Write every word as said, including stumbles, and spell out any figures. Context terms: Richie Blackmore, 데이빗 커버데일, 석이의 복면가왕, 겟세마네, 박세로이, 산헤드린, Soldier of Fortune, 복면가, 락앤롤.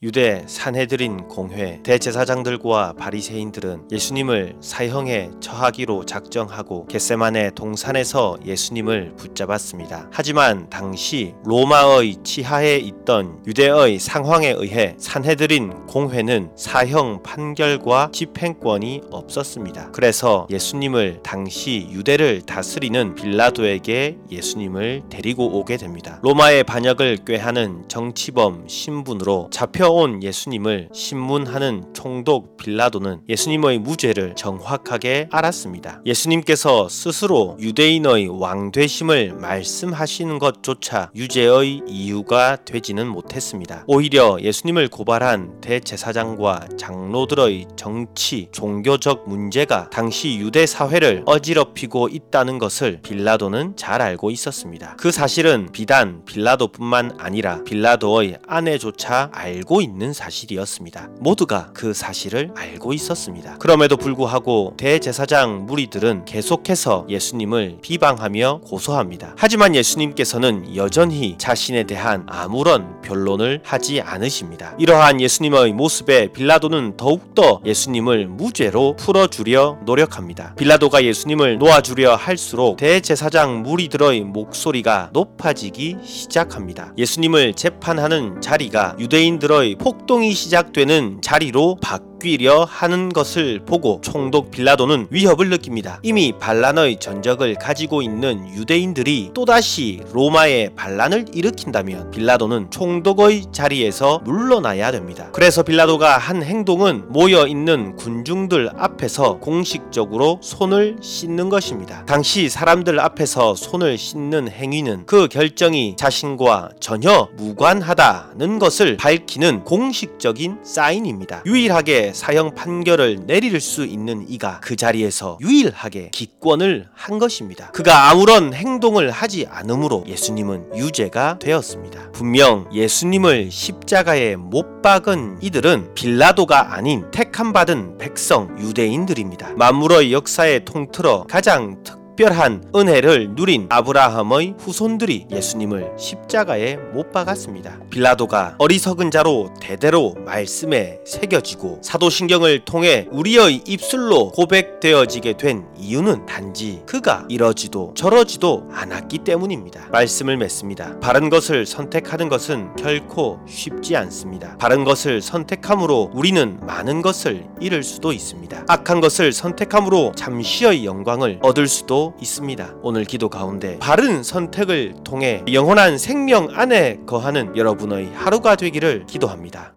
유대 산헤드린 공회 대제사장들과 바리새인들은 예수님을 사형에 처하기로 작정하고 겟세마네 동산에서 예수님을 붙잡았습니다. 하지만 당시 로마의 치하에 있던 유대의 상황에 의해 산헤드린 공회는 사형 판결과 집행권이 없었습니다. 그래서 예수님을 당시 유대를 다스리는 빌라도에게 예수님을 데리고 오게 됩니다. 로마의 반역을 꾀하는 정치범 신분으로 잡혀 온 예수님을 신문하는 총독 빌라도는 예수님의 무죄를 정확하게 알았습니다. 예수님께서 스스로 유대인의 왕되심을 말씀하시는 것조차 유죄의 이유가 되지는 못했습니다. 오히려 예수님을 고발한 대제사장과 장로들의 정치, 종교적 문제가 당시 유대 사회를 어지럽히고 있다는 것을 빌라도는 잘 알고 있었습니다. 그 사실은 비단 빌라도뿐만 아니라 빌라도의 아내조차 알고 있는 사실이었습니다. 모두가 그 사실을 알고 있었습니다. 그럼에도 불구하고 대제사장 무리들은 계속해서 예수님을 비방하며 고소합니다. 하지만 예수님께서는 여전히 자신에 대한 아무런 변론을 하지 않으십니다. 이러한 예수님의 모습에 빌라도는 더욱더 예수님을 무죄로 풀어주려 노력합니다. 빌라도가 예수님을 놓아주려 할수록 대제사장 무리들의 목소리가 높아지기 시작합니다. 예수님을 재판하는 자리가 유대인들의 폭동이 시작되는 자리로 바뀌었습니다. 바뀌려 하는 것을 보고 총독 빌라도는 위협을 느낍니다. 이미 반란의 전적을 가지고 있는 유대인들이 또다시 로마의 반란을 일으킨다면 빌라도는 총독의 자리에서 물러나야 됩니다. 그래서 빌라도가 한 행동은 모여있는 군중들 앞에서 공식적으로 손을 씻는 것입니다. 당시 사람들 앞에서 손을 씻는 행위는 그 결정이 자신과 전혀 무관하다는 것을 밝히는 공식적인 사인입니다. 유일하게 사형 판결을 내릴 수 있는 이가 그 자리에서 유일하게 기권을 한 것입니다. 그가 아무런 행동을 하지 않으므로 예수님은 유죄가 되었습니다. 분명 예수님을 십자가에 못 박은 이들은 빌라도가 아닌 택함받은 백성 유대인들입니다. 만물의 역사에 통틀어 가장 특 특별한 은혜를 누린 아브라함의 후손들이 예수님을 십자가에 못 박았습니다. 빌라도가 어리석은 자로 대대로 말씀에 새겨지고 사도신경을 통해 우리의 입술로 고백되어지게 된 이유는 단지 그가 이러지도 저러지도 않았기 때문입니다. 말씀을 맺습니다. 바른 것을 선택하는 것은 결코 쉽지 않습니다. 바른 것을 선택함으로 우리는 많은 것을 잃을 수도 있습니다. 악한 것을 선택함으로 잠시의 영광을 얻을 수도 있습니다. 오늘 기도 가운데 바른 선택을 통해 영원한 생명 안에 거하는 여러분의 하루가 되기를 기도합니다.